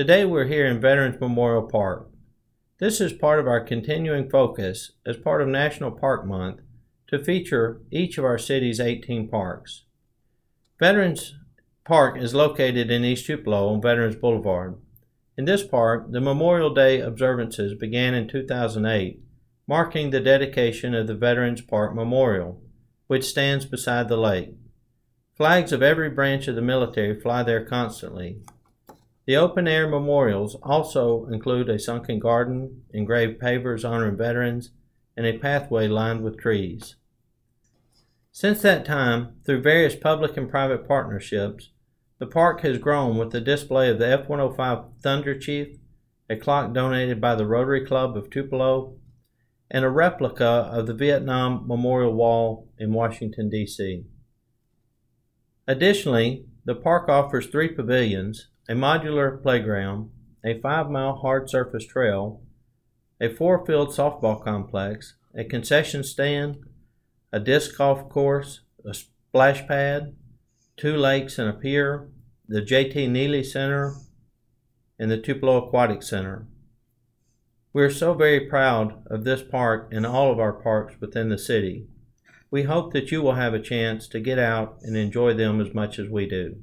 Today we're here in Veterans Memorial Park. This is part of our continuing focus as part of National Park Month to feature each of our city's 18 parks. Veterans Park is located in East Tupelo on Veterans Boulevard. In this park, the Memorial Day observances began in 2008, marking the dedication of the Veterans Park Memorial, which stands beside the lake. Flags of every branch of the military fly there constantly. The open-air memorials also include a sunken garden, engraved pavers honoring veterans, and a pathway lined with trees. Since that time, through various public and private partnerships, the park has grown with the display of the F-105 Thunderchief, a clock donated by the Rotary Club of Tupelo, and a replica of the Vietnam Memorial Wall in Washington, D.C. Additionally, the park offers 3 pavilions, a modular playground, a 5-mile hard surface trail, a 4-field softball complex, a concession stand, a disc golf course, a splash pad, 2 lakes and a pier, the JT Neely Center, and the Tupelo Aquatic Center. We are so very proud of this park and all of our parks within the city. We hope that you will have a chance to get out and enjoy them as much as we do.